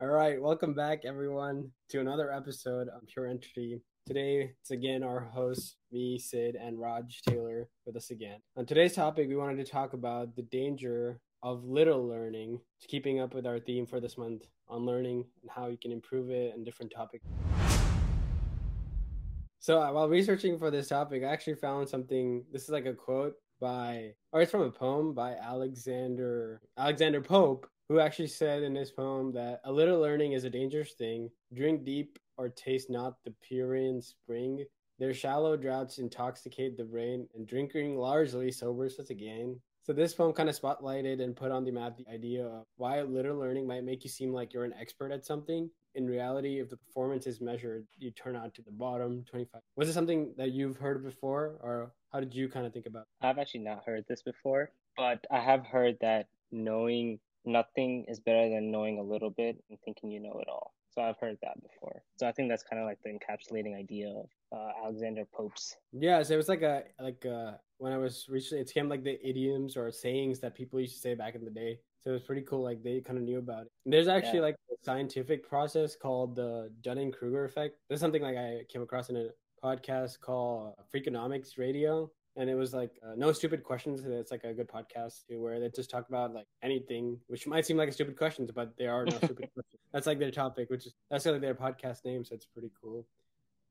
All right, welcome back, everyone, to another episode of Pure Entropy. Today, it's again our hosts, me, Sid, and Raj Taylor with us again. On today's topic, we wanted to talk about the danger of little learning, keeping up with our theme for this month on learning and how you can improve it and different topics. So while researching for this topic, I actually found something. This is like a quote it's from a poem by Alexander Pope, who actually said in his poem that a little learning is a dangerous thing. Drink deep or taste not the Pierian spring. Their shallow draughts intoxicate the brain, and drinking largely sobers us again. So this poem kind of spotlighted and put on the map the idea of why little learning might make you seem like you're an expert at something. In reality, if the performance is measured, you turn out to the bottom 25. Was it something that you've heard before, or how did you kind of think about it? I've actually not heard this before, but I have heard that knowing nothing is better than knowing a little bit and thinking you know it all. So I've heard that before. So I think that's kind of like the encapsulating idea of Alexander Pope's. Yeah, so it was like when I was researching, it came like the idioms or sayings that people used to say back in the day. So it was pretty cool. Like they kind of knew about it. And there's actually like a scientific process called the Dunning Kruger effect. There's something like I came across in a podcast called Freakonomics Radio. And it was like No Stupid Questions. It's like a good podcast too, where they just talk about like anything, which might seem like a stupid questions, but there are no stupid questions. That's like their topic, that's like their podcast name. So it's pretty cool.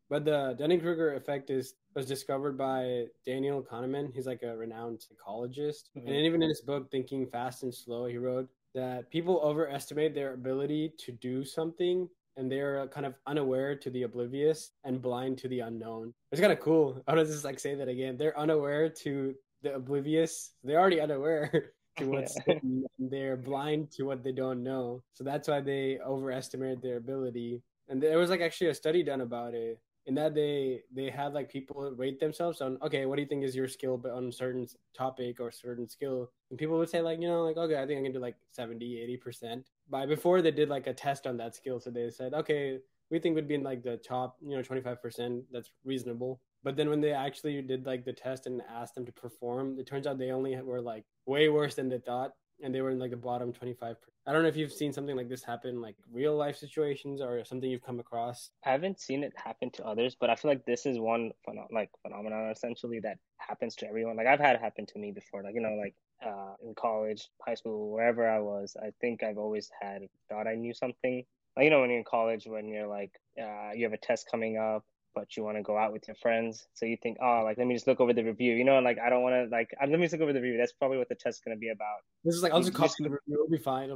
But the Dunning-Kruger effect was discovered by Daniel Kahneman. He's like a renowned psychologist. Mm-hmm. And even in his book, Thinking Fast and Slow, he wrote that people overestimate their ability to do something, and they're kind of unaware to the oblivious and blind to the unknown. It's kind of cool. I want to just like say that again. They're unaware to the oblivious. They're already unaware to what's they're blind to what they don't know. So that's why they overestimate their ability. And there was like actually a study done about it, in that they had like people rate themselves on, okay, what do you think is your skill but on a certain topic or certain skill? And people would say like, you know, like, okay, I think I can do like 70, 80%. But before they did like a test on that skill. So they said, okay, we think we'd be in like the top, 25%. That's reasonable. But then when they actually did like the test and asked them to perform, it turns out they only were like way worse than they thought. And they were in like the bottom 25%. I don't know if you've seen something like this happen, like real life situations or something you've come across. I haven't seen it happen to others, but I feel like this is one phenomenon essentially that happens to everyone. Like I've had it happen to me before, in college, high school, wherever I was. I think I've always thought I knew something. Like, when you're in college, when you're like, you have a test coming up, but you want to go out with your friends. So you think, let me just look over the review. I don't want to, let me just look over the review. That's probably what the test is going to be about. This is like, I'll just copy the review. It'll be fine.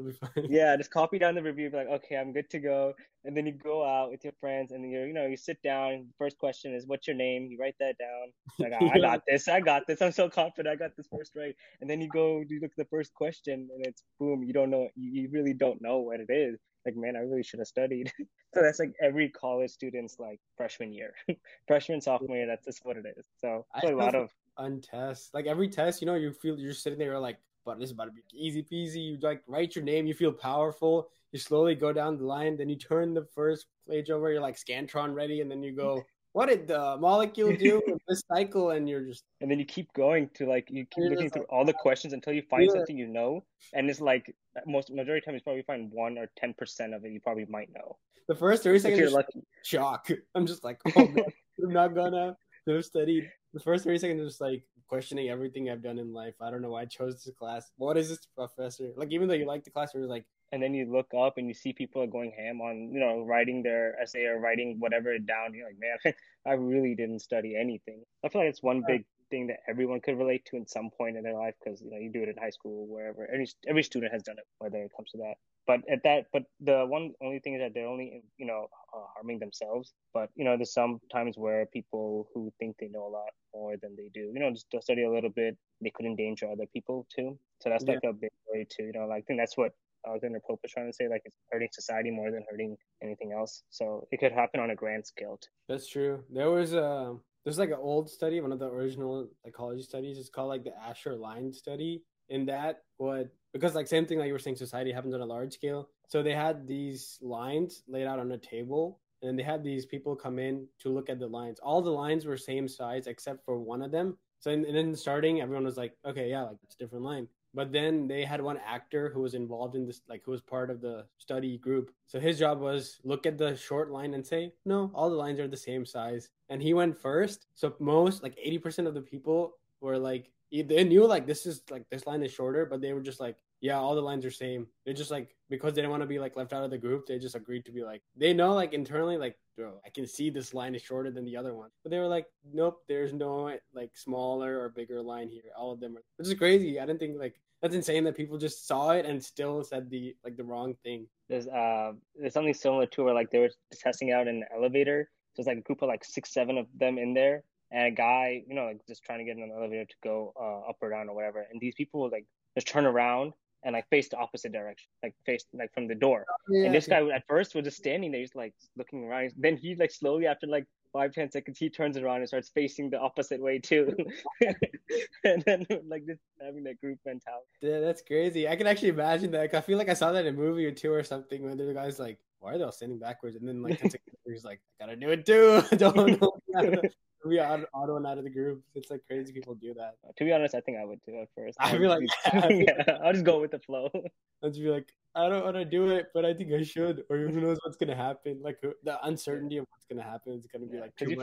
Yeah, just copy down the review. Be like, okay, I'm good to go. And then you go out with your friends and you sit down. First question is, what's your name? You write that down. Like, I got this. I'm so confident. I got this first right. And then you look at the first question and it's boom. You don't know. You really don't know what it is. Like, man, I really should have studied. So that's like every college student's like freshman year. Freshman, sophomore year, that's just what it is. So a lot of untests. Like every test, you feel you're sitting there like, but this is about to be easy peasy. You like write your name, you feel powerful. You slowly go down the line, then you turn the first page over, you're like Scantron ready, and then you go, what did the molecule do in this cycle? And you're just... And then you keep going to you keep looking through all the questions until you find something and it's like majority of the time you probably find 1 or 10% of it you probably might know. The first 30 seconds you're lucky. Shock. I'm just like, oh man, I'm not gonna study. The first 30 seconds is like questioning everything I've done in life. I don't know why I chose this class. What is this professor? Like even though you like the class, you're like... And then you look up and you see people are going ham on, writing their essay or writing whatever down. You're like, man, I really didn't study anything. I feel like it's one big thing that everyone could relate to in some point in their life because, you do it in high school, wherever. Every student has done it, whether it comes to that. But the only thing is that they're only, harming themselves. But, there's some times where people who think they know a lot more than they do, just study a little bit, they could endanger other people too. So that's a big way to, I think that's what Alexander Pope is trying to say, like it's hurting society more than hurting anything else. So it could happen on a grand scale. That's true. There's like an old study, one of the original psychology studies. It's called like the Asch line study. In that, because like same thing like you were saying, society happens on a large scale. So they had these lines laid out on a table, and they had these people come in to look at the lines. All the lines were same size except for one of them. So and then starting, everyone was like, okay, yeah, like it's a different line. But then they had one actor who was involved in this, like who was part of the study group. So his job was look at the short line and say, no, all the lines are the same size. And he went first. So most, like 80% of the people were like, they knew like this is like this line is shorter, but they were just like, yeah, all the lines are same. They just like, because they didn't want to be like left out of the group, they just agreed to be like, they know like internally like, bro, I can see this line is shorter than the other one. But they were like, nope, there's no like smaller or bigger line here. All of them are, which is crazy. I didn't think like, that's insane that people just saw it and still said the like the wrong thing. There's something similar to where like they were testing out an elevator. So it's like a group of like 6, 7 of them in there. And a guy, you know, like just trying to get in an elevator to go up or down or whatever. And these people would like just turn around and like face the opposite direction, like face like from the door. Yeah, and this guy at first was just standing there, just like looking around. Then he like slowly after like 5-10 seconds, he turns around and starts facing the opposite way too. And then like just having that group mentality. Yeah, that's crazy. I can actually imagine that. I feel like I saw that in a movie or two or something where the guy's like, why are they all standing backwards? And then like 10 seconds later, he's like, I gotta do it too. We auto and out of the group. It's like crazy people do that. To be honest, I think I would do it first. I'd be like, yeah, I'll just go with the flow. I'd be like, I don't want to do it, but I think I should. Or who knows what's gonna happen? Like the uncertainty of what's gonna happen is gonna be like. Because you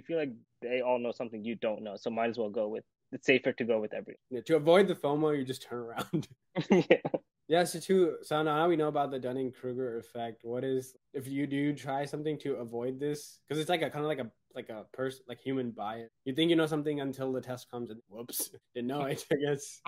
feel like they all know something you don't know, so might as well go with. It's safer to go with everything. Yeah, to avoid the FOMO, you just turn around. Yeah. Yeah, so now we know about the Dunning-Kruger effect. What is, if you do try something to avoid this? Because it's like a kind of like a person, like human bias. You think you know something until the test comes and whoops, didn't know it, I guess.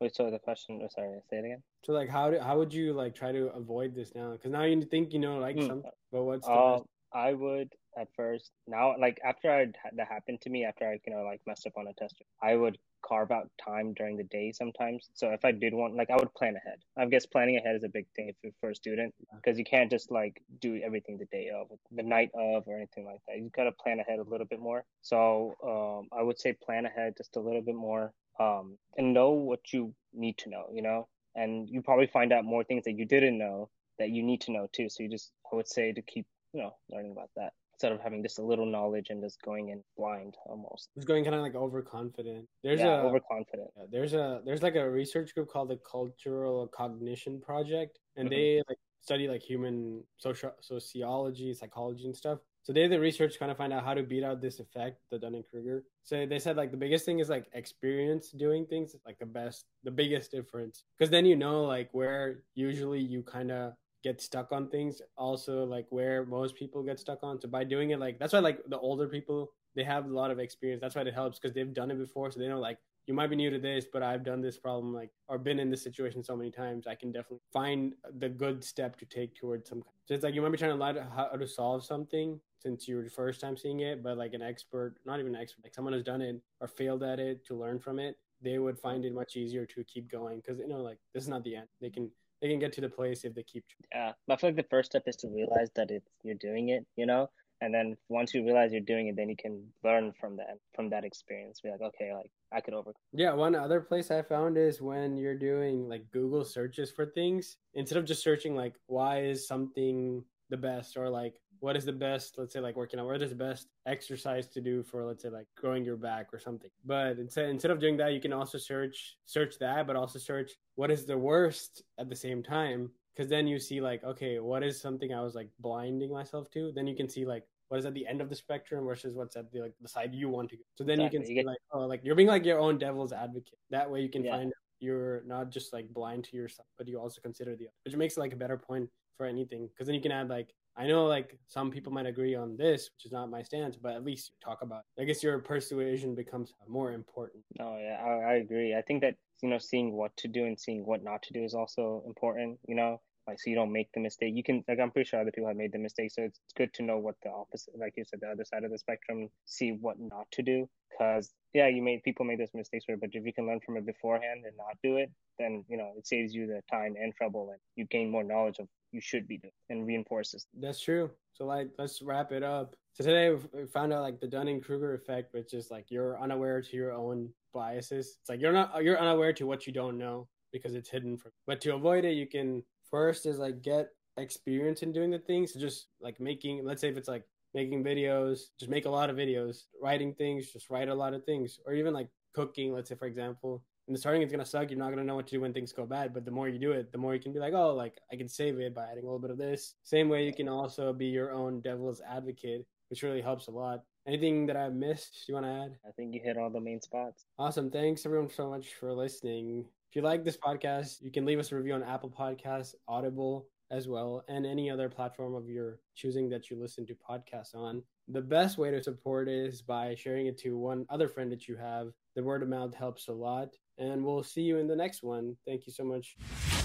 Wait, so the question, oh, sorry, say it again. So like, how would you like try to avoid this now? Because now you think you know like something, but what's the best? I would at first, now like that happened to me after I, you know, like messed up on a test, I would carve out time during the day sometimes. So if I did want, like I would plan ahead. I guess planning ahead is a big thing if you're for a student, because you can't just like do everything the day of, the night of, or anything like that. You gotta plan ahead a little bit more. So I would say plan ahead just a little bit more, and know what you need to know, you know, and you probably find out more things that you didn't know that you need to know too. So you just, I would say to keep, you know, learning about that. Instead of having just a little knowledge and just going in blind almost. It's going kind of like overconfident. Overconfident. There's like a research group called the Cultural Cognition Project, and they like study like human sociology, psychology and stuff. So they did the research kind of find out how to beat out this effect, the Dunning-Kruger. So they said like the biggest thing is like experience doing things is like the biggest difference. Because then you know like where usually you kind of get stuck on things, also like where most people get stuck on. So by doing it, like that's why like the older people, they have a lot of experience. That's why it helps, because they've done it before, so they know like you might be new to this, but I've done this problem like or been in this situation so many times, I can definitely find the good step to take towards some. So it's like you might be trying to learn how to solve something since you were the first time seeing it, but like an expert, not even an expert, like someone who's done it or failed at it to learn from it, they would find it much easier to keep going, because you know like this is not the end. They can get to the place if they keep trying. Yeah, I feel like the first step is to realize that you're doing it, you know? And then once you realize you're doing it, then you can learn from that experience. Be like, okay, like I could overcome. Yeah, one other place I found is when you're doing like Google searches for things, instead of just searching like why is something the best, or like what is the best, let's say like working out, what is the best exercise to do for, let's say like growing your back or something. But instead of doing that, you can also search that, but also search what is the worst at the same time. Cause then you see like, okay, what is something I was like blinding myself to? Then you can see like, what is at the end of the spectrum versus what's at the like the side you want to go. So then exactly. You can see like, oh, like you're being like your own devil's advocate. That way you can find you're not just like blind to yourself, but you also consider the other, which makes like a better point for anything. Cause then you can add like, I know like some people might agree on this, which is not my stance, but at least talk about it. I guess your persuasion becomes more important. Oh yeah, I agree. I think that, you know, seeing what to do and seeing what not to do is also important, you know, like, so you don't make the mistake. You can, like, I'm pretty sure other people have made the mistake. So it's good to know what the opposite, like you said, the other side of the spectrum, see what not to do. Cause yeah, people made those mistakes, but if you can learn from it beforehand and not do it, then, you know, it saves you the time and trouble and you gain more knowledge of you should be doing and reinforces. That's true. So like, let's wrap it up. So today we found out like the Dunning-Kruger effect, which is like you're unaware to your own biases. It's like you're unaware to what you don't know because it's hidden from you. But to avoid it, you can first is like get experience in doing the things. So just like making, let's say if it's like making videos, just make a lot of videos, writing things, just write a lot of things, or even like cooking, let's say, for example. In the starting, it's going to suck. You're not going to know what to do when things go bad. But the more you do it, the more you can be like, oh, like I can save it by adding a little bit of this. Same way, you can also be your own devil's advocate, which really helps a lot. Anything that I missed you want to add? I think you hit all the main spots. Awesome. Thanks, everyone, so much for listening. If you like this podcast, you can leave us a review on Apple Podcasts, Audible as well, and any other platform of your choosing that you listen to podcasts on. The best way to support is by sharing it to one other friend that you have. The word of mouth helps a lot. And we'll see you in the next one. Thank you so much.